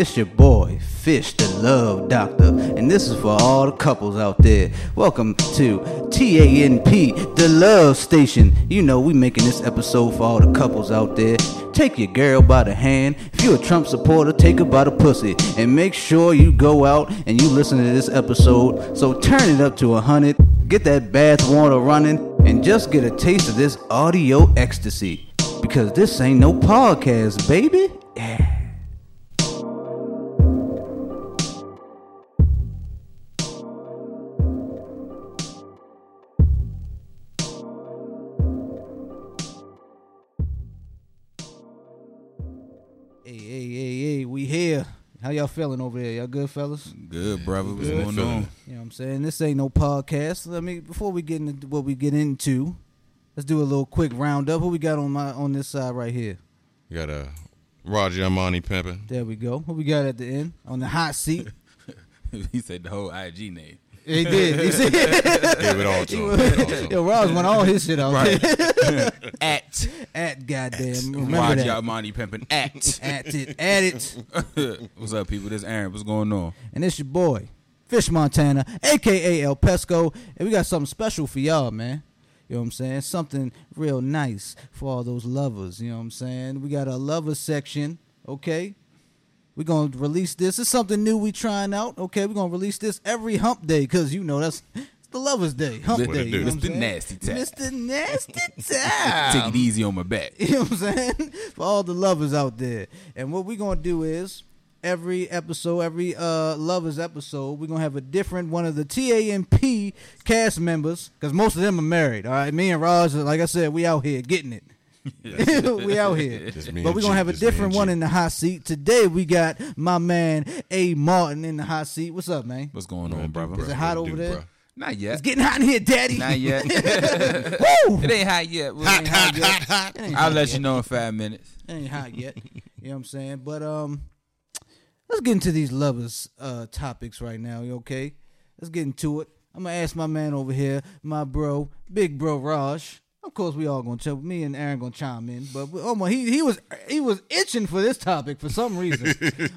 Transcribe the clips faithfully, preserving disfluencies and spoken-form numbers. It's your boy, Fish the Love Doctor, and this is for all the couples out there. Welcome to T A N P, the Love Station. You know we making this episode for all the couples out there. Take your girl by the hand. If you're a Trump supporter, take her by the pussy, and make sure you go out and you listen to this episode. So turn it up to a hundred, get that bath water running, and just get a taste of this audio ecstasy, because this ain't no podcast, baby. Yeah. How y'all feeling over there? Y'all good, fellas? Good, brother. What's good, going on? You know what I'm saying? This ain't no podcast. Let me before we get into what we get into, let's do a little quick roundup. Who we got on my on this side right here? We got a uh, Roger Armani Pimpin. There we go. Who we got at the end on the hot seat? He said the whole I G name. He did. He said gave it all to him. Yo, Roz went all his shit out. Right. at at goddamn. Remember that. Monty Pimpin. At at it. At it. What's up, people? This Aaron. What's going on? And it's your boy, Fish Montana, aka El Pesco, and we got something special for y'all, man. You know what I'm saying? Something real nice for all those lovers. You know what I'm saying? We got a lover section. Okay. We're going to release this. It's something new we trying out. Okay, we're going to release this every hump day because, you know, that's it's the lover's day. Hump what day. You know Mister Nasty Time. Mister Nasty Time. Take it easy on my back. You know what I'm saying? For all the lovers out there. And what we're going to do is every episode, every uh, lovers episode, we're going to have a different one of the T A N P cast members because most of them are married. All right, me and Roz, like I said, we out here getting it. We out here, but we're gonna G, have a different one G. in the hot seat today. We got my man A Martin in the hot seat. What's up, man? What's going on, brother? Is it hot over there? Bro. Not yet. It's getting hot in here, Daddy. Not yet. Woo! It ain't hot yet. Well, hot, ain't hot, hot, yet. hot, hot, hot. I'll hot let yet. you know in five minutes. It ain't hot yet. You know what I'm saying? But um, let's get into these lovers uh topics right now. You okay? Let's get into it. I'm gonna ask my man over here, my bro, big bro Raj. Of course, we all gonna chill. Me and Aaron gonna chime in, but oh my, he he was he was itching for this topic for some reason.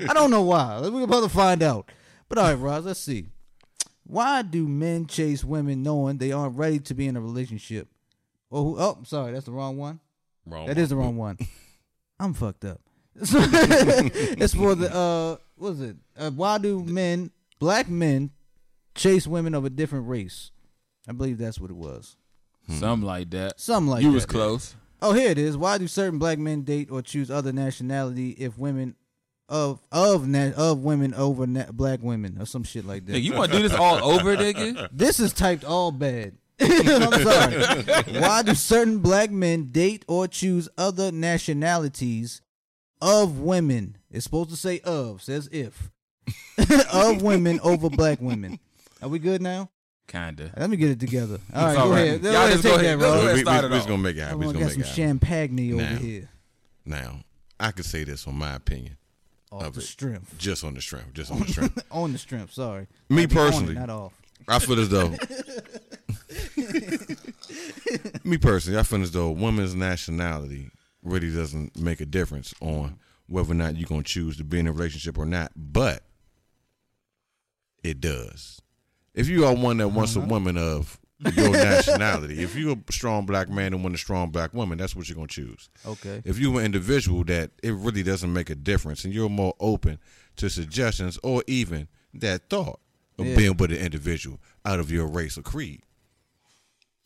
I don't know why. We're about to find out. But all right, Roz, let's see. Why do men chase women knowing they aren't ready to be in a relationship? Oh, oh, sorry, that's the wrong one. Wrong. That one. is the wrong one. I'm fucked up. It's for the uh, what is it? Uh, why do men, black men, chase women of a different race? I believe that's what it was. Hmm. Something like that. Something like you that. You was close. Oh, here it is. Why do certain black men date or choose other nationality if women of of na- of women over na- black women or some shit like that? Hey, you want to do this all over, nigga? This is typed all bad. I'm sorry. Why do certain black men date or choose other nationalities of women? It's supposed to say of, says if. Of women over black women. Are we good now? Kinda. Let me get it together. All right, all go right. ahead. Y'all just go ahead, bro. We're just gonna make it happen. We're gonna get some champagne over here. Now, I could say this on my opinion. Off the strength. Just on the strength. Just on the strength. On the strength. Sorry. Me personally, not off. I feel as though. Me personally, I feel as though a woman's nationality really doesn't make a difference on whether or not you're gonna choose to be in a relationship or not, but it does. If you are one that wants a woman of your nationality, if you're a strong black man and want a strong black woman, that's what you're going to choose. Okay. If you're an individual that it really doesn't make a difference and you're more open to suggestions or even that thought of yeah. being with an individual out of your race or creed,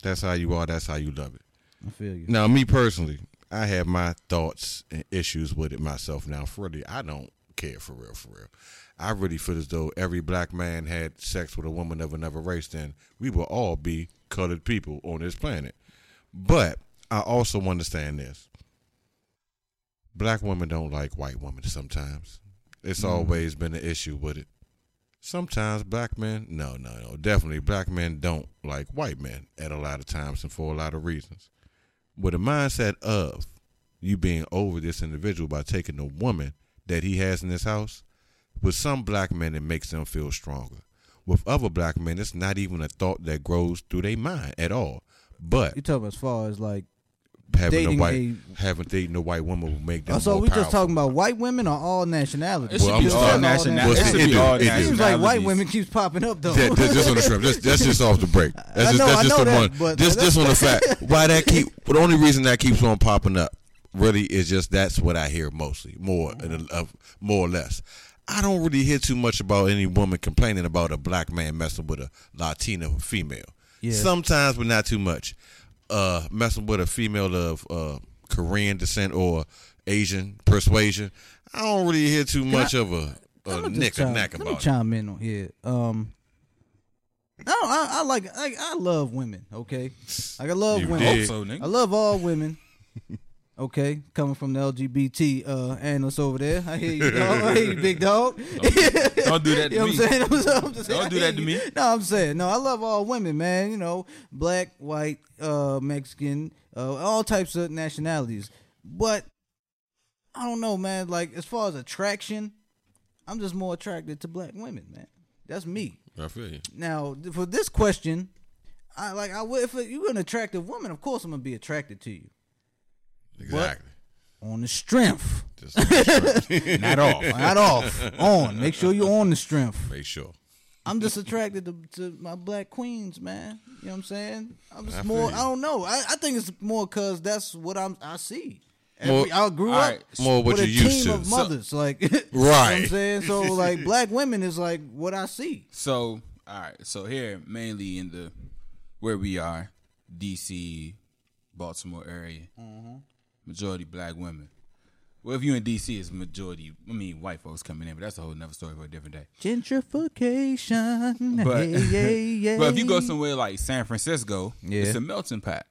that's how you are. That's how you love it. I feel you. Now, me personally, I have my thoughts and issues with it myself. Now, really, I don't care for real, for real. I really feel as though every black man had sex with a woman of another race, then we will all be colored people on this planet. But I also understand this. Black women don't like white women sometimes. It's mm. always been an issue with it. Sometimes black men, no, no, no. Definitely black men don't like white men at a lot of times and for a lot of reasons. With a mindset of you being over this individual by taking the woman that he has in his house, with some black men, it makes them feel stronger. With other black men, it's not even a thought that grows through their mind at all. But you're talking as far as like having dating a white a, having dating a white woman will make them more powerful. So we just talking about white women or all nationalities? It should well, be all nationalities. It should be all nationalities. It seems like white women keeps popping up though. That, that's just on the shrimp. That's, that's just off the break. That's just, I know, that's just I know the that, one. This this on the fact why that keep. Well, the only reason that keeps on popping up really is just that's what I hear mostly, more uh, more or less. I don't really hear too much about any woman complaining about a black man messing with a Latina female. Yeah. Sometimes, but not too much. Uh, messing with a female of uh, Korean descent or Asian persuasion, I don't really hear too much I, of a, a nick chime, or knack about it. Let me chime in on here. Um, no, I, I like, I, I love women, okay? Like, I love you women. So, I love all women. Okay, coming from the L G B T uh, analyst over there. I hear you, dog. I hear you, big dog. Don't, don't do that to you know me. What I'm I'm just, I'm just don't saying, do that to you. me. No, I'm saying, no, I love all women, man. You know, black, white, uh, Mexican, uh, all types of nationalities. But I don't know, man. Like, as far as attraction, I'm just more attracted to black women, man. That's me. I feel you. Now, for this question, I like, I if you're an attractive woman, of course I'm going to be attracted to you. Exactly. But on the strength. Just on the strength. Not off. Not off. On. Make sure you're on the strength. Make sure. I'm just attracted to, to my black queens, man. You know what I'm saying? I'm just I more, I don't know. I, I think it's more because that's what I'm, I see. More, Every, I grew right, up more what with you a team to. of mothers. So, like, right. You know what I'm saying? So, like, black women is like what I see. So, all right. So, here, mainly in the, where we are, D C, Baltimore area. Mm-hmm. Majority black women. Well, if you in D C, it's majority. I mean, white folks coming in, but that's a whole nother story for a different day. Gentrification. But, yeah, yeah. But if you go somewhere like San Francisco, yeah. It's a melting pot.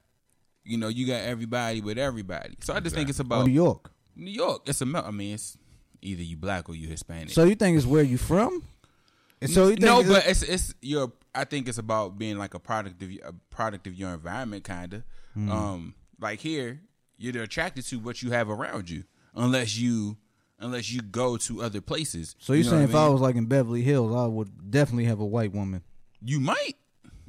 You know, you got everybody with everybody. So I just exactly. think it's about or New York. New York. It's a melt. I mean, it's either you black or you Hispanic. So you think it's where you from? And so you think no, it's but it's it's your. I think it's about being like a product of a product of your environment, kind of. Mm. Um, like here. You're attracted to what you have around you, unless you, unless you go to other places. So you're you know saying if I, mean? I was like in Beverly Hills, I would definitely have a white woman. You might,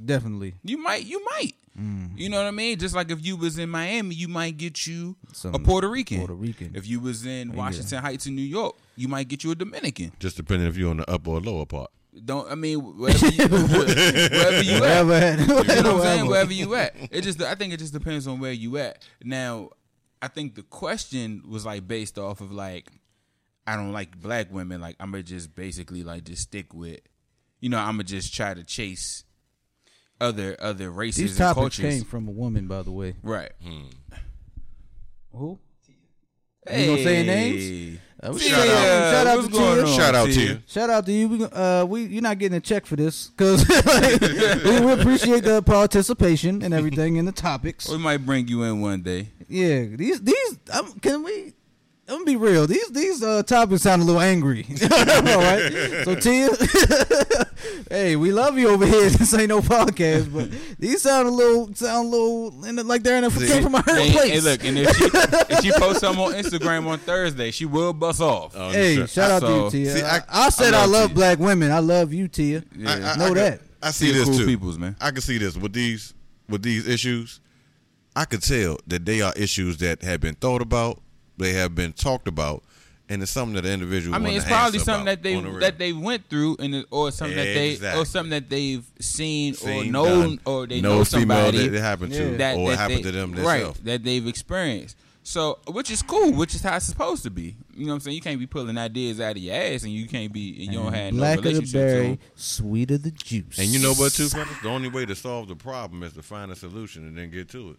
definitely. You might, you might. Mm. You know what I mean? Just like if you was in Miami, you might get you Some a Puerto Rican. Puerto Rican. If you was in Washington yeah. Heights in New York, you might get you a Dominican. Just depending if you're on the upper or lower part. Don't I mean wherever you, wherever you at? Wherever, you know what I'm saying? Wherever you at. It just I think it just depends on where you at now. I think the question was like based off of like, I don't like black women. Like I'm gonna just basically like just stick with, you know, I'm gonna just try to chase other other races These and cultures. These topics came from a woman, by the way. Right. Hmm. Who? Hey. You gonna say names? Uh, we shout, shout out, shout out What's to going you. On? Shout out to you. Shout out to you. We, uh, we you're not getting a check for this because like, we, we appreciate the participation and everything in the topics. We might bring you in one day. Yeah, these these um, can we? I'm gonna be real. These these uh, topics sound a little angry. All right. So Tia, hey, we love you over here. This ain't no podcast, but these sound a little sound a little in the, like they're in a came from a hurt hey, place. Hey, look, and if she if she posts something on Instagram on Thursday, she will bust off. Oh, hey, sure. shout out so, to you, Tia. See, I, I said I love, I love black women. I love you, Tia. Yeah. I, I know I, I that. Can, I see, see this cool too. Peoples, man. I can see this with these with these issues. I could tell that they are issues that have been thought about. They have been talked about, and it's something that the individual. I mean, it's probably something that they the that they went through, and or something exactly. that they or something that they've seen, seen or known, done. or they no know somebody that it happened to, yeah. that, or that it happened they, to them themselves, right? That they've experienced. So, which is cool, which is how it's supposed to be. You know what I'm saying? You can't be pulling ideas out of your ass, and you can't be and you don't have no relationship. Blacker the berry, sweeter the juice. And you know what, too, fellas? The only way to solve the problem is to find a solution and then get to it.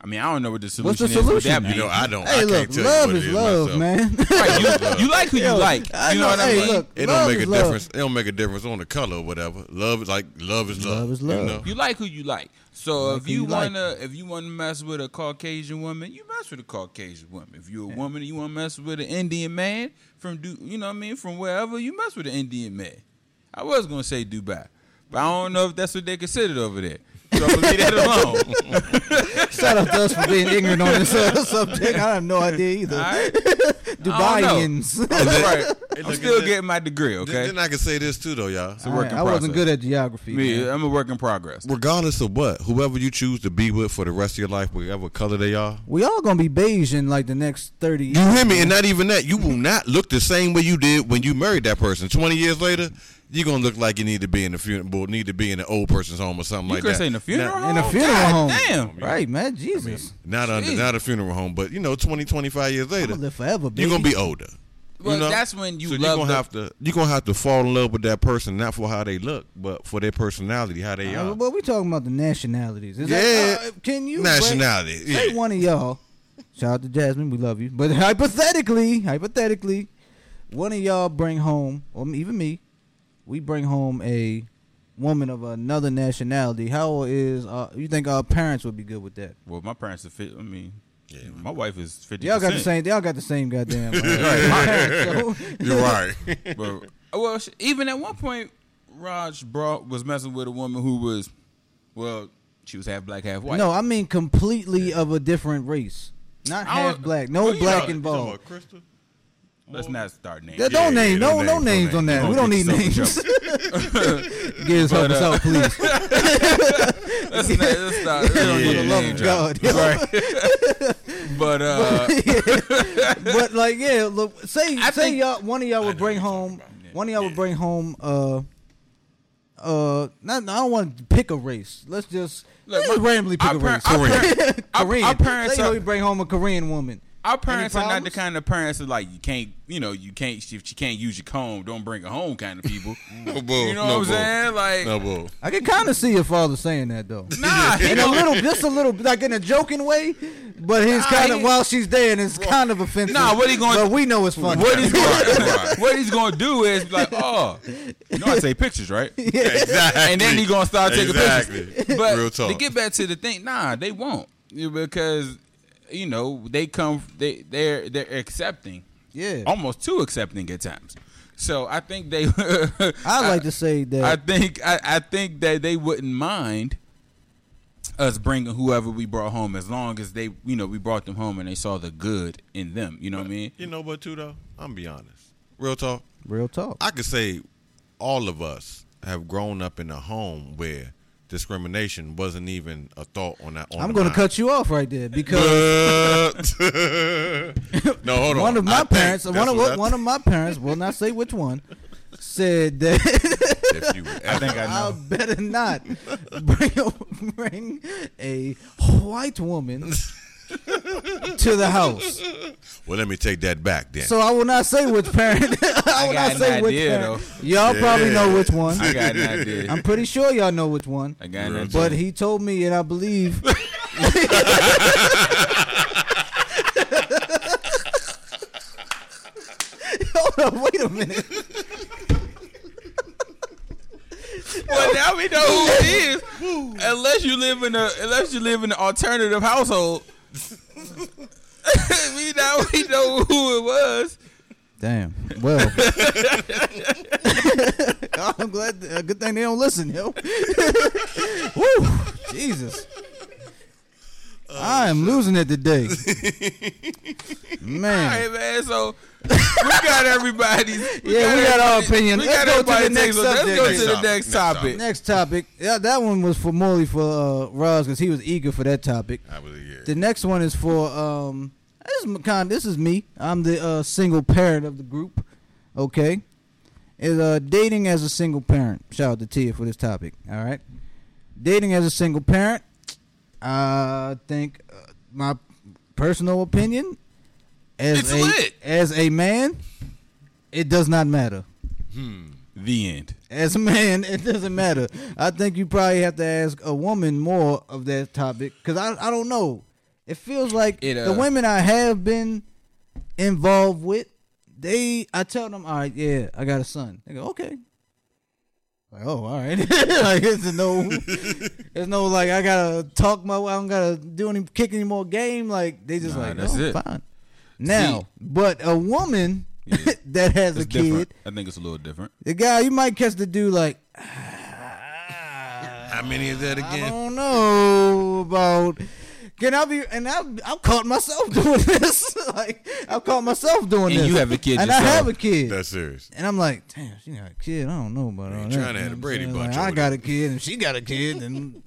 I mean, I don't know what the solution is. What's the solution? Is that, you know, I don't. Hey, I look, can't love tell you what is, is love, myself. man. Right, you, you like who Yo, you like. You I know, know what hey, I mean? Look, it don't make a love. difference. It don't make a difference on the color or whatever. Love is like love is love. Love is love. You know? You like who you like. So like if you, you wanna, like. if you wanna mess with a Caucasian woman, you mess with a Caucasian woman. If you're a yeah. woman, and you wanna mess with an Indian man from du- you know what I mean, from wherever, you mess with an Indian man. I was gonna say Dubai, but I don't know if that's what they considered over there. So leave that alone. Shout out to us for being ignorant on this uh, subject. I have no idea either. Right. Dubaians. Oh, right. I'm look, still getting my degree, okay? Then I can say this too, though, y'all. It's a work in process. I wasn't good at geography. Me, man. I'm a work in progress. Regardless of what, whoever you choose to be with for the rest of your life, whatever color they are, we all gonna be beige in like the next thirty years. You hear me? And not even that. You will not look the same way you did when you married that person. Twenty years later, you're gonna look like you need to be in the funeral, need to be in an old person's home or something you like that. You could say in a funeral now, home. In a funeral God home. Damn. Right, man. Jesus. I mean, not under, not a funeral home, but you know, twenty, twenty-five years later, I'm gonna live forever, baby. You're gonna be older. Well, you know? That's when you so love. You're gonna have to. You're gonna have to fall in love with that person, not for how they look, but for their personality, how they uh, are. Well, we talking about the nationalities. Is yeah. That, uh, can you nationality? Wait, yeah. Say one of y'all. Shout out to Jasmine, we love you. But hypothetically, hypothetically, one of y'all bring home, or even me, we bring home a woman of another nationality. How is uh, you think our parents would be good with that? Well, my parents are fit. I mean. Yeah, my wife is fifty. Y'all got the same. Y'all got the same goddamn. Like, parents, so. You're right. But, well, even at one point, Raj brought was messing with a woman who was, well, she was half black, half white. No, I mean completely yeah. of a different race, not half black. No well, black know, involved. You know what, Krista? Let's not start names. Yeah, don't yeah, name. Yeah, no, no names, no names on that. We don't need names. Get his help us out, please. Let's not. Let's start. We don't need a love of God. Right. But uh, yeah. But like yeah, look. Say I say y'all. One of y'all would bring home. One of y'all yeah. would bring home. Uh, uh. Not. I don't want to pick a race. Let's just. Look, let's my, randomly pick a par- race. Korean. Korean. Our parents. Say we bring home a Korean woman. Our parents are not the kind of parents that like you can't, you know, you can't if you can't use your comb, don't bring it home kind of people. No bull, you know no what bull. I'm saying? Like, no bull. I can kind of see your father saying that though. Nah, in a little, just a little, like in a joking way, but he's nah, kind of he, while she's there, and it's bro, kind of offensive. Nah, what he going? But we know it's funny. What he's going? What he's going to do is be like, oh, you know, I take pictures, right? Yeah, exactly. And then he's going to start taking exactly. pictures. But real talk. To get back to the thing, nah, they won't because. You know, they come, they, they're, they're accepting. Yeah. Almost too accepting at times. So I think they. I, I like to say that. I think, I, I think that they wouldn't mind us bringing whoever we brought home as long as they, you know, we brought them home and they saw the good in them. You know but, what I mean? You know what, too, though? I'm going to be honest. Real talk. Real talk. I could say all of us have grown up in a home where discrimination wasn't even a thought on that. On I'm going to cut you off right there because no, hold on. One of my I parents, one of one, one of my parents, will not say which one, said that. If you, I think I know. I better not bring a, bring a white woman to the house. Well, let me take that back then. So I will not say which parent. I, I will not say which parent. Though. Y'all yeah. probably know which one. I got an idea. I'm pretty sure y'all know which one. I got an idea. But he told me, and I believe. Hold on, wait a minute. Well, now we know who it is. Unless you live in a, unless you live in an alternative household. we now we know who it was. Damn. Well, I'm glad. Th- good thing they don't listen, yo. Woo, Jesus. Oh, I am shit. losing it today, man. All right, man. So we got everybody's. We yeah, got we got our opinion. Let's go to the next subject. Let's go to the next topic. Next topic. Yeah, that one was for Molly for uh, Roz because he was eager for that topic. I was eager. The next one is for um. This is kind. This is me. I'm the uh, single parent of the group. Okay, is uh dating as a single parent. Shout out to Tia for this topic. All right, dating as a single parent. I think uh, my personal opinion as it's a lit. as a man, it does not matter. Hmm. The end. As a man, it doesn't matter. I think you probably have to ask a woman more of that topic because I I don't know. It feels like it, uh, the women I have been involved with, they I tell them, all right, yeah, I got a son. They go, okay. Like, oh, all right. Like, it's no, it's no, like, I got to talk my way. I don't got to do any, kick any more game. Like, they just nah, like, that's no, it. fine. Now, See, but a woman yeah, that has a kid. Different. I think it's a little different. The guy, you might catch the dude like, ah, how many is that again? I don't know about Can I be? And I've, I've caught myself doing this. Like I've caught myself doing and this. And you have a kid, and yourself. I have a kid. That's serious. And I'm like, damn, she got a kid. I don't know about all that. Trying to have a Brady Bunch. Like, I got a kid, and she got a kid, and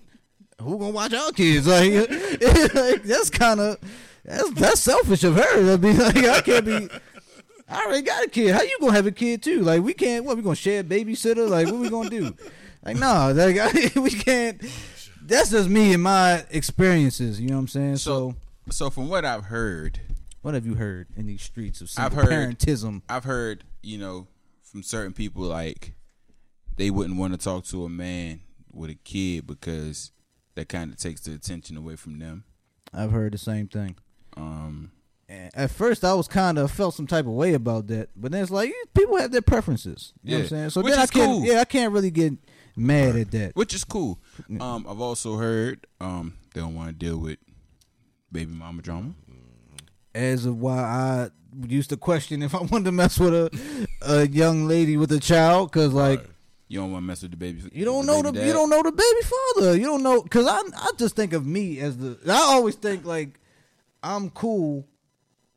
who gonna watch our kids? Like, it, like that's kind of that's that's selfish of her. I be like, I can't be. I already got a kid. How you gonna have a kid too? Like, we can't. What we gonna share a babysitter? Like, what we gonna do? Like, no, like I, we can't. That's just me and my experiences. You know what I'm saying? So, so, so from what I've heard, what have you heard in these streets of single I've heard, parentism? I've heard, you know, from certain people like they wouldn't want to talk to a man with a kid because that kind of takes the attention away from them. I've heard the same thing. Um. At first, I was kind of felt some type of way about that, but then it's like people have their preferences. You yeah. know what I'm saying? So Which then I can't, cool. yeah, I can't really get mad at that. Which is cool. Um, I've also heard um they don't want to deal with baby mama drama. As of why I used to question if I wanted to mess with a a young lady with a child, because like. You don't want to mess with the baby. You don't the know the dad. You don't know the baby father. You don't know, because I I just think of me as the. I always think like I'm cool.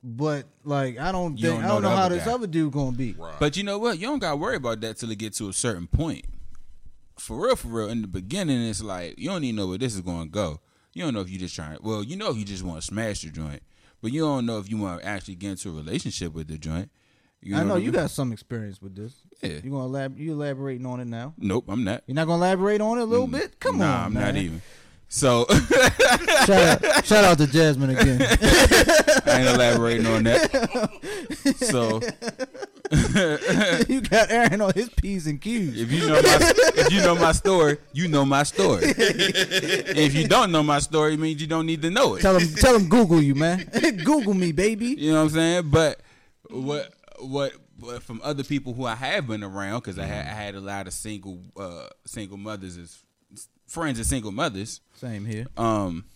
But like I don't think, don't I don't know how this guy. Other dude gonna be right. But you know what, you don't gotta worry about that till it get to a certain point. For real, for real. In the beginning it's like you don't even know where this is gonna go. You don't know if you just trying. Well, you know if you just wanna smash the joint, but you don't know if you wanna actually get into a relationship with the joint. You know I know you mean? Got some experience with this. Yeah. You gonna elab- you elaborating on it now? Nope, I'm not. You're not gonna elaborate on it a little mm, bit? Come nah, on. Nah, I'm man. Not even So shout, out, shout out to Jasmine again. I ain't elaborating on that. So you got Aaron on his P's and Q's. If you know my, if you know my story, you know my story. If you don't know my story, it means you don't need to know it. Tell him, tell him, Google you, man. Google me, baby. You know what I'm saying? But what, what, what from other people who I have been around, because I had, I had a lot of single, uh, single mothers as. Friends of single mothers. Same here. Um,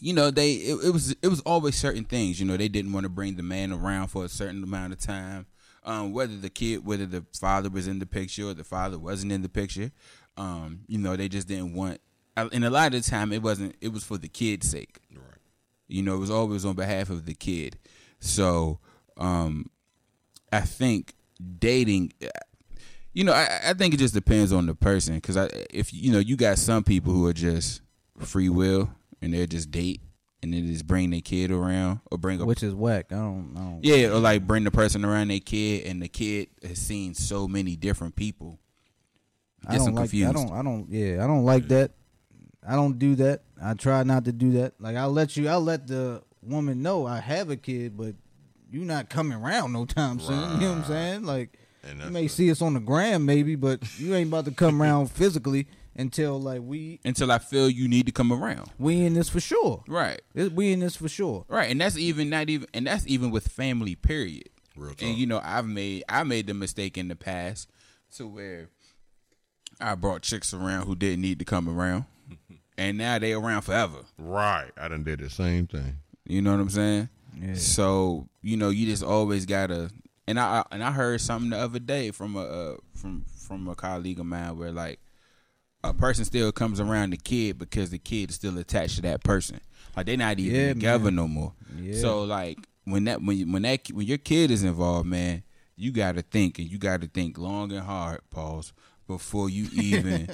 you know, they it, it was it was always certain things. You know, they didn't want to bring the man around for a certain amount of time. Um, whether the kid, whether the father was in the picture or the father wasn't in the picture. Um, you know, they just didn't want. And a lot of the time, it wasn't. It was for the kid's sake. Right. You know, it was always on behalf of the kid. So, um, I think dating. You know, I, I think it just depends on the person, because I, if you know, you got some people who are just free will and they're just date and they just bring their kid around or bring a, which is whack. I don't know. Yeah, or like bring the person around their kid, and the kid has seen so many different people. I don't like. Confused. I don't. I don't. Yeah, I don't like that. I don't do that. I try not to do that. Like I let you. I let the woman know I have a kid, but you not coming around no time soon. Right. You know what I'm saying? Like. You may see us on the gram maybe, but you ain't about to come around physically until like we until I feel you need to come around. We in this for sure. Right. We in this for sure. Right. And that's even not even and that's even with family, period. Real talk. And you know, I've made I made the mistake in the past to where I brought chicks around who didn't need to come around. And now they around forever. Right. I done did the same thing. You know what I'm saying? Yeah. So, you know, you just always gotta. And I and I heard something the other day from a uh, from from a colleague of mine where like a person still comes around the kid because the kid is still attached to that person. Like they're not even yeah, together man. No more. Yeah. So like when that when when that when your kid is involved, man, you got to think and you got to think long and hard, pause, before you even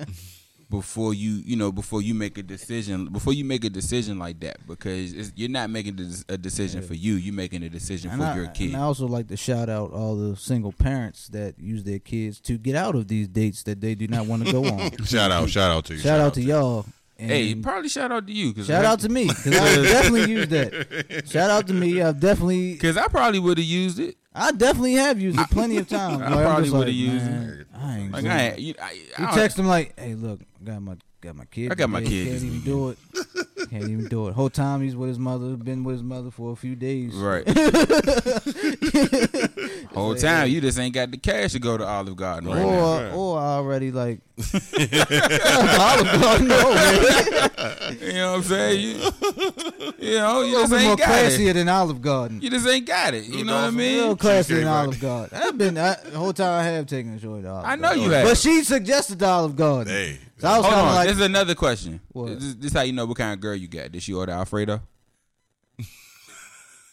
before you you know before you make a decision before you make a decision like that, because it's, you're not making a decision yeah. for you you're making a decision and for I, your kid. And I also like to shout out all the single parents that use their kids to get out of these dates that they do not want to go on. shout out shout out to you shout, shout out, out to y'all and hey probably shout out to you cause shout out to me because I definitely used that. Shout out to me. I've definitely because I probably would have used it. I definitely have used it plenty of times. I like, probably would have like, used it. I ain't like, I, you, I, I you text him like, "Hey, look, got my got my kid. I got my kid. Can't even do it. Can't even do it. Whole time he's with his mother. Been with his mother for a few days. Right. Whole like, time you just ain't got the cash to go to Olive Garden right or, now. Right. Or I already like Olive Garden. No, man. You know what I'm saying? You, You know, you just ain't got classier it. Classier than Olive Garden. You just ain't got it. You Good know awesome. What I mean? Real classier than Olive Garden. I've been I, the whole time I have taken a joy to Olive Garden. I know you have, but she suggested Olive Garden. Hey, so I was hold on. Like, this is another question. What? This, this is how you know what kind of girl you got. Did she order Alfredo?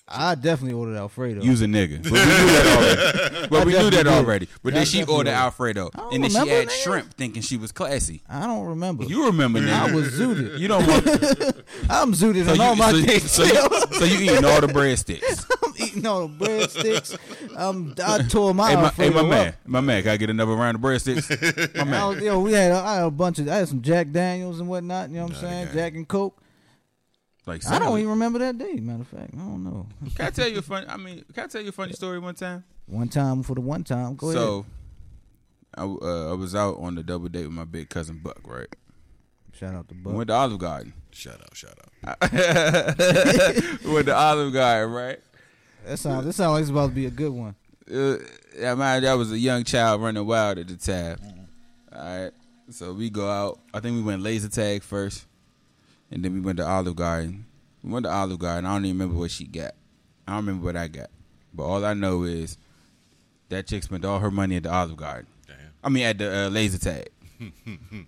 I definitely ordered Alfredo. You's a nigga. But we knew that already. But I we knew that already. Did. But then I she ordered did. Alfredo. And then she had that. Shrimp thinking she was classy. I don't remember. You remember that. I was zooted. You don't want I'm zooted so on you, all my so, days. So, so you eating all the breadsticks. I'm eating all the breadsticks. I'm, I tore my hey, my, Alfredo hey, my man. Up. My man, can I get another round of breadsticks? My man. I, was, yo, we had, I had a bunch of, I had some Jack Daniels and whatnot. You know what I'm saying? Jack and Coke. Like I don't even remember that day. Matter of fact, I don't know. Can I tell you a funny? I mean, can I tell you a funny story? One time. One time for the one time. Go so, ahead. So, I, uh, I was out on a double date with my big cousin Buck. Right. Shout out to Buck. Went to Olive Garden. Shout out! Shout out! Went to Olive Garden. Right. That sounds. That sounds like it's about to be a good one. Uh, I mind you, I was a young child running wild at the time. Mm-hmm. All right. So we go out. I think we went laser tag first. And then we went to Olive Garden. We went to Olive Garden. I don't even remember what she got. I don't remember what I got. But all I know is that chick spent all her money at the Olive Garden. Damn. I mean, at the uh, laser tag.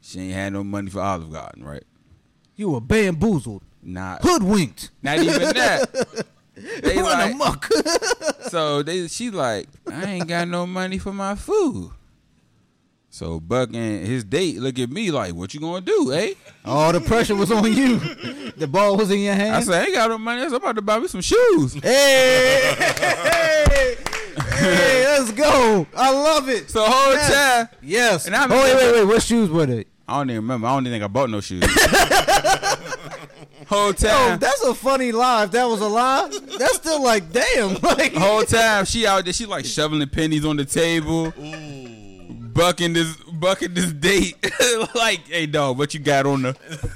She ain't had no money for Olive Garden, right? You were bamboozled. Nah. Hoodwinked. Not even that. They like, muck. So they, she like, I ain't got no money for my food. So Buck and his date look at me like, what you gonna do, eh? All the pressure was on you. The ball was in your hand. I said, I ain't got no money. I'm about to buy me some shoes. Hey! Hey! Hey, let's go. I love it. So whole yes. time. Yes. And I oh, wait, wait, wait. What shoes were they? I don't even remember. I don't even think I bought no shoes. Whole time. Yo, that's a funny lie. If that was a lie, that's still like, damn. Like, whole time, she out there. She like shoveling pennies on the table. Ooh. Bucking this, bucking this date, like, hey dog, what you got on the?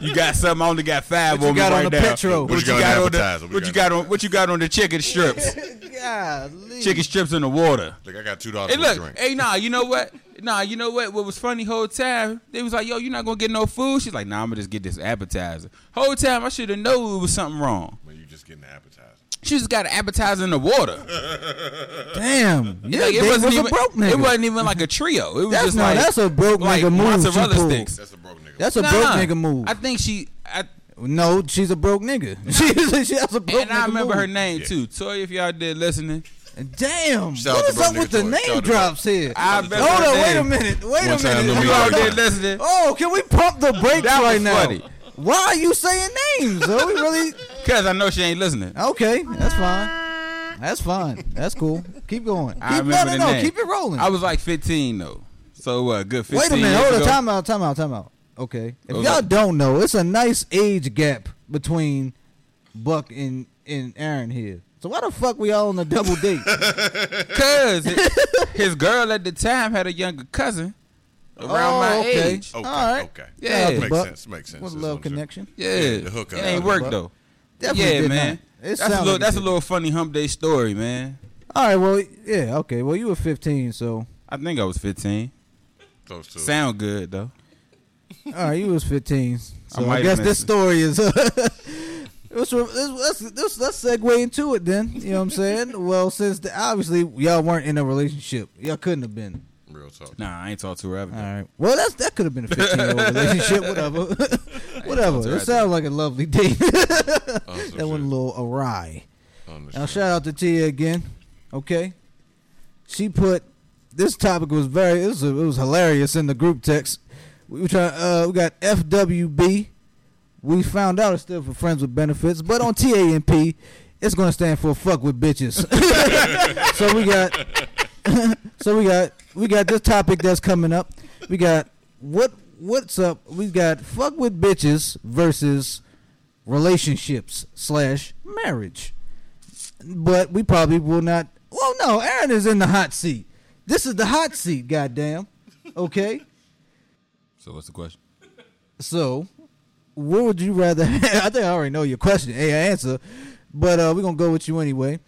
You got something? I only got five on me right now. What you got on the petrol? What you got on the? What you got on? What you got on the chicken strips? Golly. Chicken strips in the water. Like I got two dollars. Hey look, drink. Hey nah, you know what? Nah, you know what? What was funny whole time? They was like, yo, you not gonna get no food. She's like, nah, I'm gonna just get this appetizer. Whole time I should have known it was something wrong. Well, you just getting an appetizer. She just got an appetizer in the water. Damn. Yeah, like, it, wasn't was even, broke nigga. It wasn't even like a trio. It was that's just not, like that's a broke like nigga move. Mozzarella sticks. That's a broke nigga. That's a nah, broke nigga move. I think she. I, no, she's a broke nigga. She's she has a broke and nigga. And I remember move. Her name yeah. too. Toya, if y'all did listening. Damn. Shout what is up with the toy. Name shout drops here? I hold on. Wait a minute. Wait One a minute. Y'all did listening. Oh, can we pump the brakes right now? Funny. Why are you saying names? Are we really? Because I know she ain't listening. Okay, that's fine. That's fine. That's cool. Keep going. I keep remember the name. Keep it rolling. I was like fifteen, though. So, uh, good fifteen. Wait a minute. Hold on. Time out, time out, time out. Okay. If okay. y'all don't know, it's a nice age gap between Buck and, and Aaron here. So, why the fuck we all on a double date? Because his girl at the time had a younger cousin. Around oh, my okay. age. Okay, all right. Okay. Yeah. Makes Buck. Sense. Makes sense. What a love connection. Yeah. yeah. The hookup. It ain't worked, though. Definitely yeah, man. That's a little. Like that's a little funny hump day story, man. All right. Well, yeah. Okay. Well, you were fifteen, so I think I was fifteen. Close to. Sound good though. All right, you was fifteen. So I, I guess this it. Story is. Uh, let's, let's, let's, let's segue into it then. You know what I'm saying? Well, since the, obviously y'all weren't in a relationship, y'all couldn't have been. Real talk. Nah, I ain't talked to her ever. All right. Well, that's that could have been a fifteen-year-old relationship. Whatever. Whatever. It sounds like a lovely date. Oh, that went a little awry. Oh, now, shout out to Tia again. Okay. She put this topic was very it was, it was hilarious in the group text. We were trying. Uh, we got F W B. We found out it's still for friends with benefits, but on T A N P, it's gonna stand for fuck with bitches. so we got. so we got we got this topic that's coming up. We got what what's up? We got fuck with bitches versus relationships slash marriage. But we probably will not. Well, no, Aaron is in the hot seat. This is the hot seat. Goddamn. Okay. So what's the question? So, what would you rather? I think I already know your question. Hey, I answer, but uh, we're gonna go with you anyway.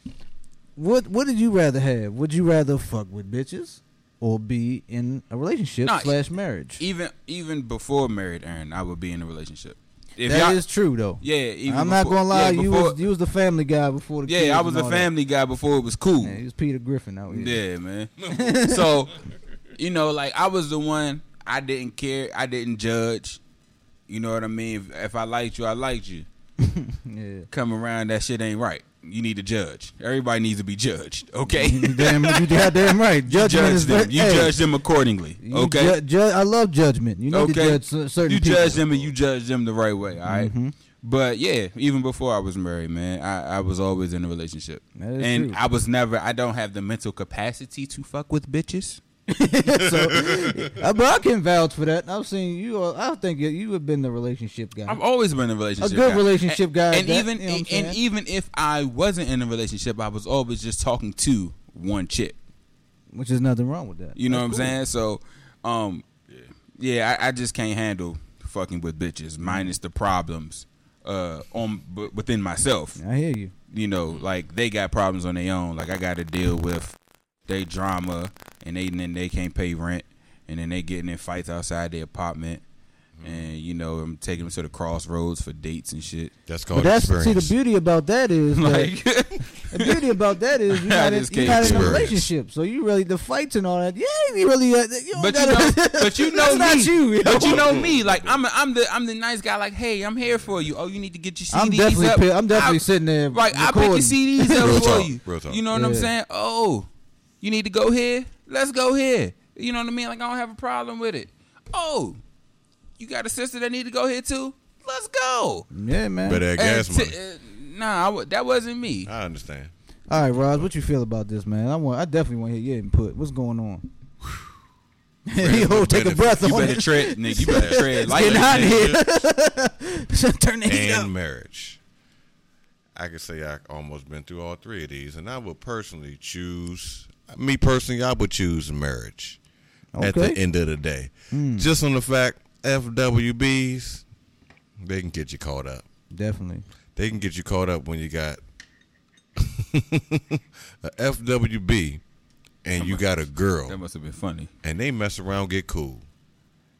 What what did you rather have? Would you rather fuck with bitches or be in a relationship nah, slash marriage? Even even before married, Aaron, I would be in a relationship. If that is true though. Yeah, even I'm before, not gonna lie. Yeah, you was you was the family guy before the. Yeah, I was the family that. guy before it was cool. Yeah, he was Peter Griffin out here. Yeah, man. So, you know, like I was the one. I didn't care. I didn't judge. You know what I mean? If, if I liked you, I liked you. Yeah. Come around, that shit ain't right. You need to judge. Everybody needs to be judged. Okay. You damn, you goddamn right. Judgment you judge is them. Like, you hey, judge them accordingly. Okay. Ju- ju- I love judgment. You need okay. to judge certain. You people. judge them and you judge them the right way. All right. Mm-hmm. But yeah, even before I was married, man, I, I was always in a relationship, and true. I was never. I don't have the mental capacity to fuck with bitches. So, but I can vouch for that. I've seen you. All, I think you have been the relationship guy. I've always been a relationship, a good guy. relationship guy, and, and that, even you know and, and even if I wasn't in a relationship, I was always just talking to one chick, which is nothing wrong with that. You know That's what I'm cool. saying? So, um, yeah, yeah I, I just can't handle fucking with bitches, minus the problems uh, on b- within myself. I hear you. You know, like they got problems on their own. Like I got to deal with they drama, and they, and then they can't pay rent, and then they getting in fights outside their apartment, mm-hmm. and you know I'm taking them to the crossroads for dates and shit. That's called but that's, experience. See, the beauty about that is like that, the beauty about that is you got it, you got in a relationship, so you really the fights and all that. Yeah, you really. Uh, you but, gotta, you know, but you know, that's me. Not you, you know? But you know me. Like I'm, a, I'm the, I'm the nice guy. Like, hey, I'm here for you. Oh, you need to get your C Ds I'm definitely, up. Pe- I'm definitely I, sitting there. Right, I pick your C Ds up real for talk, you. Real talk. You know what yeah. I'm saying? Oh. You need to go here? Let's go here. You know what I mean? Like, I don't have a problem with it. Oh, you got a sister that need to go here, too? Let's go. Yeah, man. Better at gas money. T- uh, nah, I w- that wasn't me. I understand. All right, Roz, what you feel about this, man? I want. I definitely want to hear your input. What's going on? Yo, take better, a breath on it. You better tread, nigga. You better tread lightly. Get out of here. Turn the heat up. And marriage. I could say I almost been through all three of these, and I would personally choose... Me personally, I would choose marriage okay. at the end of the day. Mm. Just on the fact, F W Bs, they can get you caught up. Definitely. They can get you caught up when you got a F W B and that you must, got a girl. That must have been funny. And they mess around, get cool.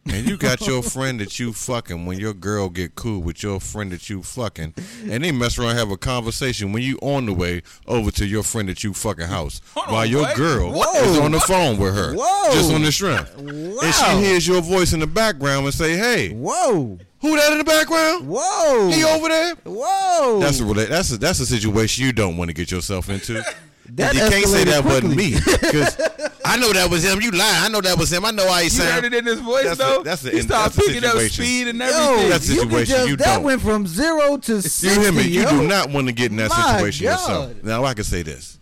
And you got your friend that you fucking when your girl get cool with your friend that you fucking. And they mess around and have a conversation when you on the way over to your friend that you fucking house. Hold while on, your what? girl Whoa. is on the phone with her. Whoa. Just on the shrimp. Wow. And she hears your voice in the background and say, hey. Whoa. Who that in the background? Whoa. He over there? Whoa. That's a, that's a, that's a situation you don't want to get yourself into. That you can't say that quickly. wasn't me. Because I know that was him. You lying. I know that was him. I know how he sounded. You heard it in his voice, that's though? A, that's a, he started picking up speed and everything. Yo, that's a situation you, just, you that don't. That went from zero to sixty. You hear me? You do not want to get in that My situation God. yourself. Now, I can say this.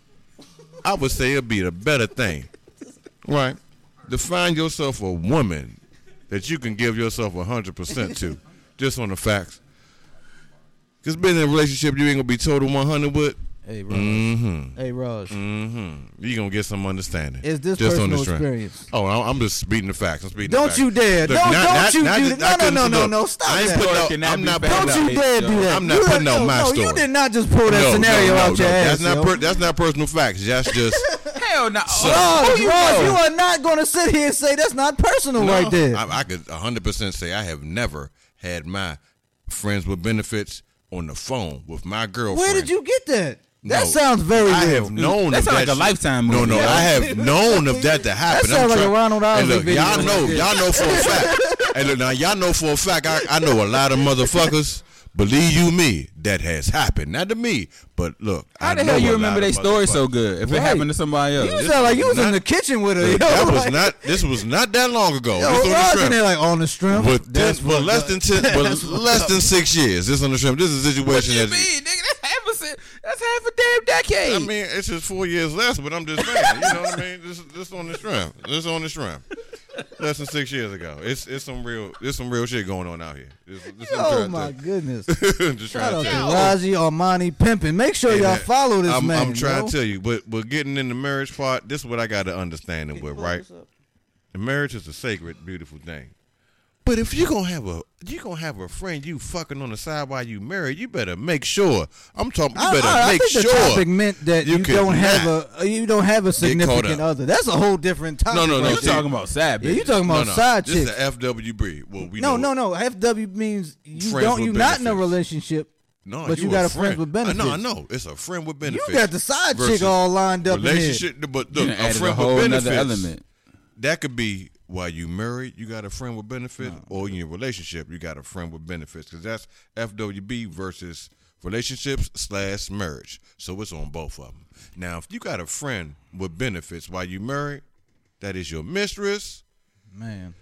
I would say it would be the better thing. Right? To find yourself a woman that you can give yourself one hundred percent to. Just on the facts. Because being in a relationship you ain't going to be total one hundred with. Hey, Raj. Mm-hmm. Hey, Raj. Mm-hmm. You're going to get some understanding. Is this just personal this experience? Oh, I'm just speaking the facts. I'm speaking don't the facts. You dare. Look, don't not, don't not, you not, do that. No, no, no, no, no. Stop I ain't that. Putting no, I'm not don't that. you dare do that. I'm not you putting out no, my no, story. No, you did not just pull that no, scenario no, no, out no, your no. ass. That's not, per, that's not personal facts. That's just. Hell no. So, Raj, you, Raj you are not going to sit here and say that's not personal no, right there. I, I could one hundred percent say I have never had my friends with benefits on the phone with my girlfriend. Where did you get that? That no, sounds very I real. have known that of sounds that like shit. a Lifetime movie. No, no, yeah. I have known of that to happen. That sounds I'm like trying, a Ronald Isaac look, video. Y'all know, y'all know for a fact. And look, now y'all know for a fact, I, I know a lot of motherfuckers, believe you me, that has happened. Not to me, but look. How I the know hell you remember their story so good if right. it happened to somebody else? You this sound like you was not, in the kitchen with her. Yo, that was like, not, this was not that long ago. Yo, this on the shrimp. There like on the shrimp. But this, but less than ten, but less than six years. This on the shrimp. This is a situation that. What you mean, nigga? That's half a damn decade. I mean, it's just four years less, but I'm just saying. You know what I mean? This, this on the shrimp. This on the shrimp. Less than six years ago. It's it's some real it's some real shit going on out here. It's, it's oh my to, goodness! Shout out to Roger Armani Pimpin. Make sure and y'all follow this I'm, man. I'm trying yo. to tell you, but but getting in the marriage part, this is what I got to understand it with, right? The marriage is a sacred, beautiful thing. But if you're gonna have a you gonna have a friend you fucking on the side while you married, you better make sure. I'm talking. You better I, I, make I think sure. The topic meant that you, you don't have a you don't have a significant other. That's a whole different topic. No, no, no. You're see, talking about side. Yeah, you're talking about no, no, side chicks. This is the F W B. Well, we no, know no, no. F W means you don't. You're not in a relationship. No, but you, you got a friend, friend with benefits. I know, I know. It's a friend with benefits. You got the side chick all lined up. Relationship, in but look, a friend a with benefits. Element. That could be. While you married, you got a friend with benefits, no. or in your relationship, you got a friend with benefits. Because that's F W B versus relationships slash marriage. So it's on both of them. Now, if you got a friend with benefits while you married, that is your mistress. Man.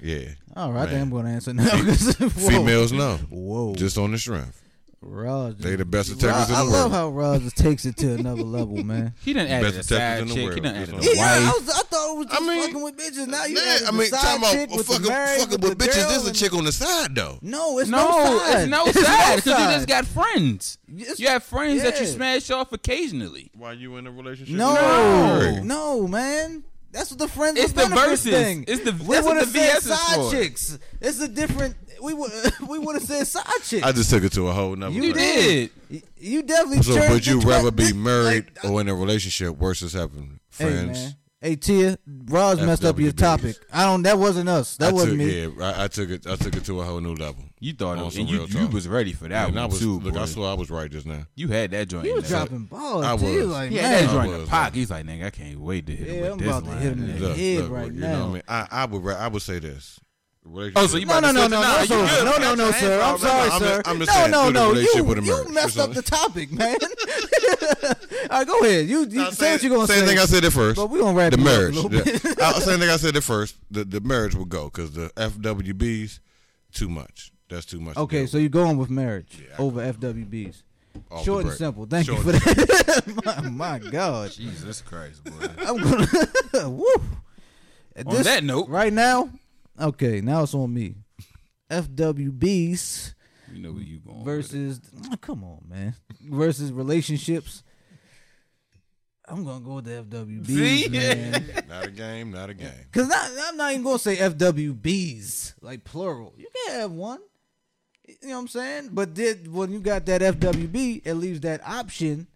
Yeah. All right, man. I think I'm going to answer now. Females know. Whoa. Just on the strength. Roger. They the best attackers Roger, in the world. I love how Roger takes it to another level, man. He done added best a side chick. He done added a wife. Yeah, I, was, I thought it was just I mean, fucking with bitches. Now you man, I mean, talking about with fucking, fucking with, with bitches. There's a chick on the side though. No, it's no, no side. It's no it's side because no you just got friends. It's, you have friends yeah. that you smash off occasionally. While you in a relationship? No, no, no man. That's what the friends. It's the versus thing. It's the we would have said side chicks. It's a different. We would we would have said side chicks. I just took it to a whole nother. You did. You definitely. So would you rather be married like, or in a relationship versus having friends? Hey, man. Hey Tia, Roz messed up your topic. I don't. That wasn't us. That I wasn't took, me. Yeah, I, I took it. I took it to a whole new level. You thought it was and you, you was ready for that yeah, one I was, too. Look, boy. I swear I was right just now. You had that joint. You was dropping balls. I was. Too, like, he had that joint in the pocket. He's like, nigga, I can't wait to hit yeah, him with I'm this about line. To hit him in the look, head look, right you now. You know what I mean? I, I would. I would say this. Oh, so you no, no, no, no, no, no, no, no, no, sir. I'm sorry, sir. I'm just saying, no, no, no. You, you messed up the topic, man. All right, go ahead. You, you no, say what you're going to say. Same thing I said at first. But we're going to wrap the marriage. Up a bit. The, uh, same thing I said at first. The, the marriage will go because the F W Bs, too much. That's too much. Okay, so you're going with marriage yeah, over F W Bs. Off Short and simple. Thank Short you for that. my, my God. Jesus Christ, boy. I'm going to. Woo. At on this, that note. Right now. Okay, now it's on me. F W Bs. You know where you going. Versus. Oh, come on, man. Versus relationships. I'm going to go with the F W Bs, see? Man. Not a game, not a game. Because I'm not even going to say F W Bs, like plural. You can't have one. You know what I'm saying? But then, when you got that F W B, it leaves that option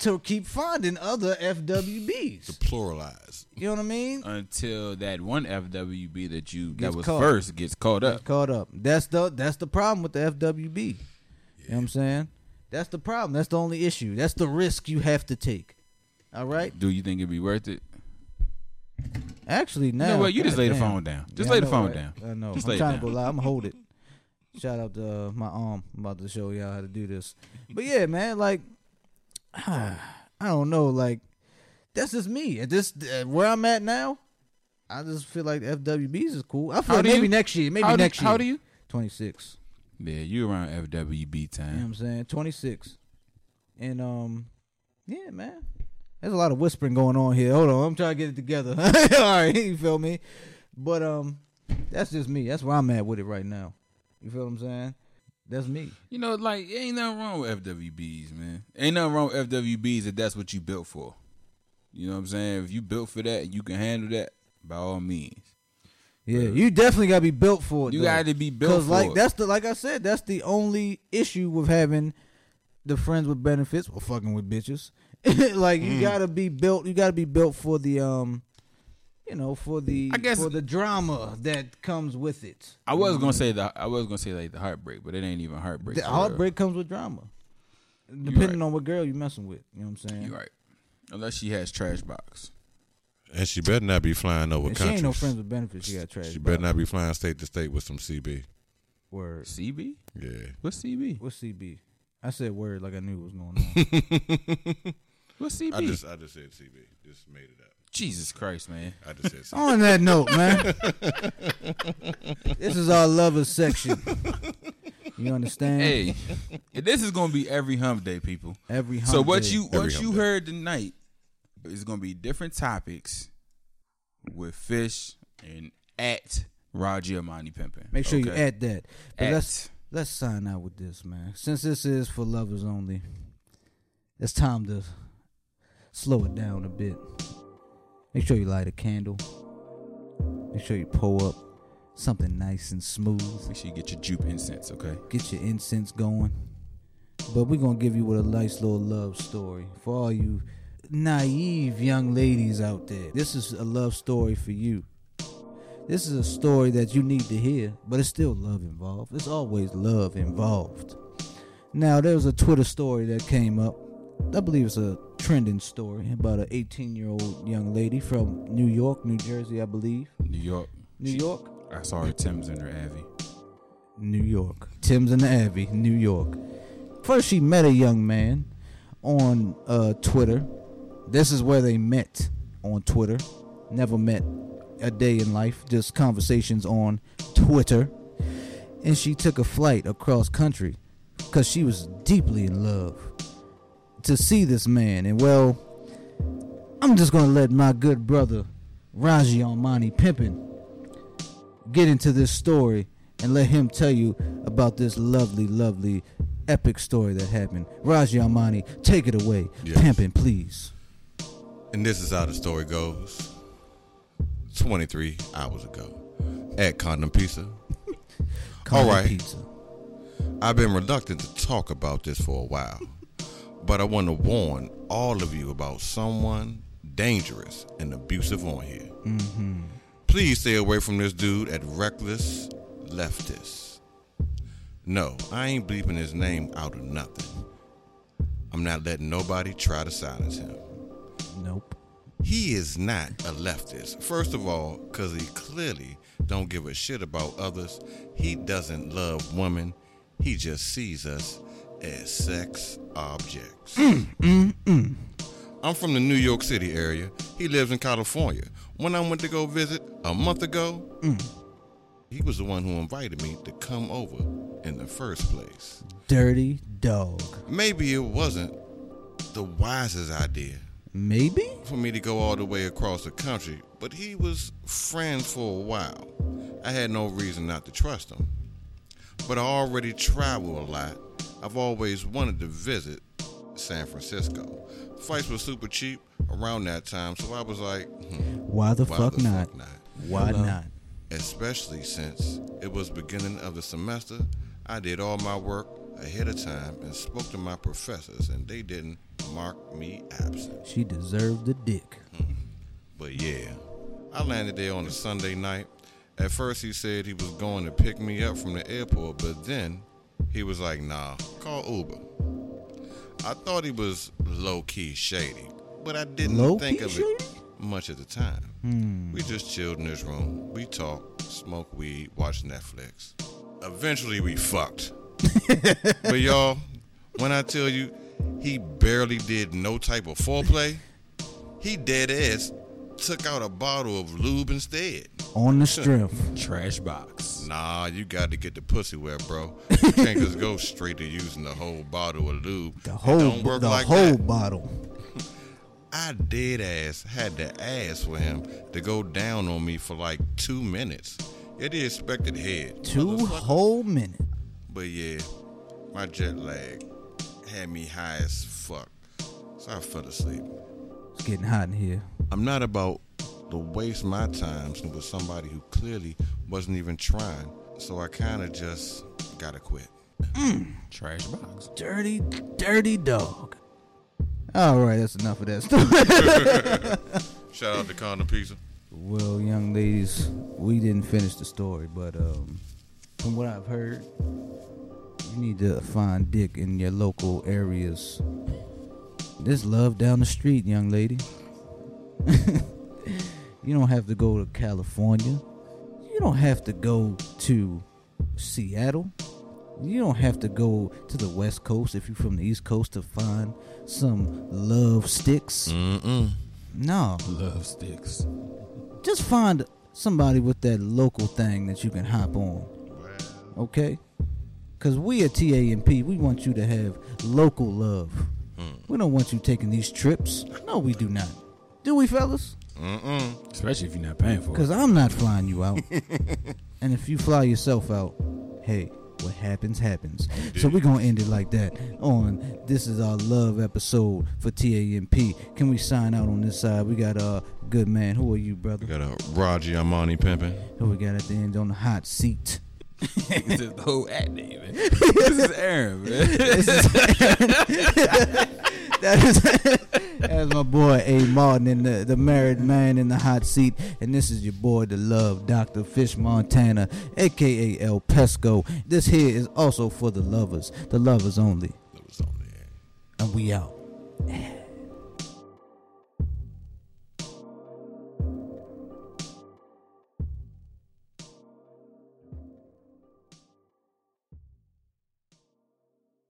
to keep finding other F W Bs. To pluralize. You know what I mean? Until that one F W B that you gets that was caught. First gets caught up. Gets caught up. That's the, that's the problem with the F W B. Yeah. You know what I'm saying? That's the problem. That's the only issue. That's the risk you have to take. All right. Do you think it'd be worth it? Actually, now. You know what? You just lay the phone down. Just yeah, lay the phone right? down. I know. Just I'm trying down. to go live. I'm going to hold it. Shout out to uh, my arm. I'm about to show y'all how to do this. But yeah, man, like, I don't know. Like, that's just me. At this, uh, where I'm at now, I just feel like the F W Bs is cool. I feel like maybe you? next year. Maybe how next do, year. How old are you? twenty-six. Yeah, you around F W B time. You know what I'm saying? twenty-six. And, um, yeah, man. There's a lot of whispering going on here. Hold on, I'm trying to get it together. All right, you feel me? But um, that's just me. That's where I'm at with it right now. You feel what I'm saying? That's me. You know, like, ain't nothing wrong with F W Bs, man. Ain't nothing wrong with F W Bs if that's what you built for. You know what I'm saying? If you built for that and you can handle that, by all means. Yeah, but you definitely got to be built for it. You got to be built for like, it. Because, that's the, like I said, that's the only issue with having the friends with benefits or fucking with bitches. like you mm. gotta be built, you gotta be built for the, um, you know, for the I guess for the drama that comes with it. I was gonna say that I was gonna say like the heartbreak, but it ain't even heartbreak. The heartbreak comes with drama, depending on what girl you messing with. You know what I'm saying? You right, unless she has trash box, and she better not be flying over countries. She ain't no friends with benefits. She got trash box. She better not be flying state to state with some C B. Word. C B? Yeah. What's C B? What's C B? I said word like I knew what was going on. What's C B? I just, I just said C B. Just made it up. Jesus Christ, man. I just said C B. On that note, man. This is our lovers section. You understand? Hey, this is going to be every hump day, people. Every hump day. So what day. you what you day. heard tonight is going to be different topics with Fish and at Roger Armani Pimpin. Make sure okay. you add that. But at. Let's, let's sign out with this, man. Since this is for lovers only, it's time to slow it down a bit. Make sure you light a candle. Make sure you pull up. Something nice and smooth. Make sure you get your jupe incense, okay? Get your incense going. But we're going to give you with a nice little love story for all you naive young ladies out there. This is a love story for you. This is a story that you need to hear, but it's still love involved. There's always love involved. Now, there was a Twitter story that came up. I believe it's a trending story about an eighteen-year-old young lady from New York, New Jersey, I believe. New York. New York? I saw her Tim's in her Abbey. New York. Tim's in the Abbey, New York. First, she met a young man on uh, Twitter. This is where they met on Twitter. Never met a day in life, just conversations on Twitter. And she took a flight across country because she was deeply in love to see this man. And, well, I'm just going to let my good brother, Roger Armani Pimpin, get into this story and let him tell you about this lovely, lovely, epic story that happened. Roger Armani, take it away. Yes. Pimpin', please. And this is how the story goes. twenty-three hours ago at Condom Pizza. Condom All right. Pizza. I've been reluctant to talk about this for a while, but I want to warn all of you about someone dangerous and abusive on here. Mm-hmm. Please stay away from this dude at Reckless Leftist. No, I ain't bleeping his name out of nothing. I'm not letting nobody try to silence him. Nope. He is not a leftist. First of all, because he clearly don't give a shit about others. He doesn't love women. He just sees us as sex objects. Mm, mm, mm. I'm from the New York City area. He lives in California. When I went to go visit a month ago, mm. he was the one who invited me to come over in the first place. Dirty dog. Maybe it wasn't the wisest idea. Maybe? For me to go all the way across the country, but he was friends for a while. I had no reason not to trust him. But I already travel a lot. I've always wanted to visit San Francisco. Flights were super cheap around that time, so I was like, hmm, why the, why fuck, the not? fuck not? Why well, not? Especially since it was beginning of the semester, I did all my work ahead of time and spoke to my professors, and they didn't mark me absent. She deserved the dick. Hmm. But yeah, I landed there on a Sunday night. At first he said he was going to pick me up from the airport, but then he was like, nah, call Uber. I thought he was low-key shady, but I didn't low think of shady? it much at the time. Hmm. We just chilled in this room. We talked, smoked weed, watched Netflix. Eventually, we fucked. But y'all, when I tell you he barely did no type of foreplay, he dead ass took out a bottle of lube instead. On the strip. Trash box. Nah, you got to get the pussy wet, bro. You can't just go straight to using the whole bottle of lube. The whole, it don't work the like whole that. bottle. I dead ass had to ask for him to go down on me for like two minutes. It is expected head. Two whole minutes. But yeah, my jet lag had me high as fuck, so I fell asleep. It's getting hot in here. I'm not about to waste my time with somebody who clearly wasn't even trying, so I kind of just gotta quit. Mm. Trash box. Dirty, dirty dog. All right, that's enough of that story. Shout out to Condom Pizza. Well, young ladies, we didn't finish the story, but um, from what I've heard, you need to find dick in your local areas. There's love down the street, young lady. You don't have to go to California. You don't have to go to Seattle. You don't have to go to the West Coast if you're from the East Coast to find some love sticks. Mm-mm. No. Love sticks. Just find somebody with that local thing that you can hop on. Okay? Because we at T A N P, we want you to have local love. Mm. We don't want you taking these trips. No, we do not. Do we, fellas? Mm-mm. Especially if you're not paying for it. Because I'm not flying you out. And if you fly yourself out, hey, What happens, happens. So we're going to end it like that on This Is Our Love episode for T A N P. Can we sign out on this side? We got a uh, good man. Who are you, brother? We got a uh, Roger Armani Pimpin. Who we got at the end on the hot seat? This is the whole ad name, man. This is Aaron, man. This is Aaron. that is, that is my boy A. Martin, and the, the married man in the hot seat. And this is your boy, the love doctor, Fish Montana, a k a. El Pesco. This here is also for the lovers. The lovers only. Lovers only. And we out.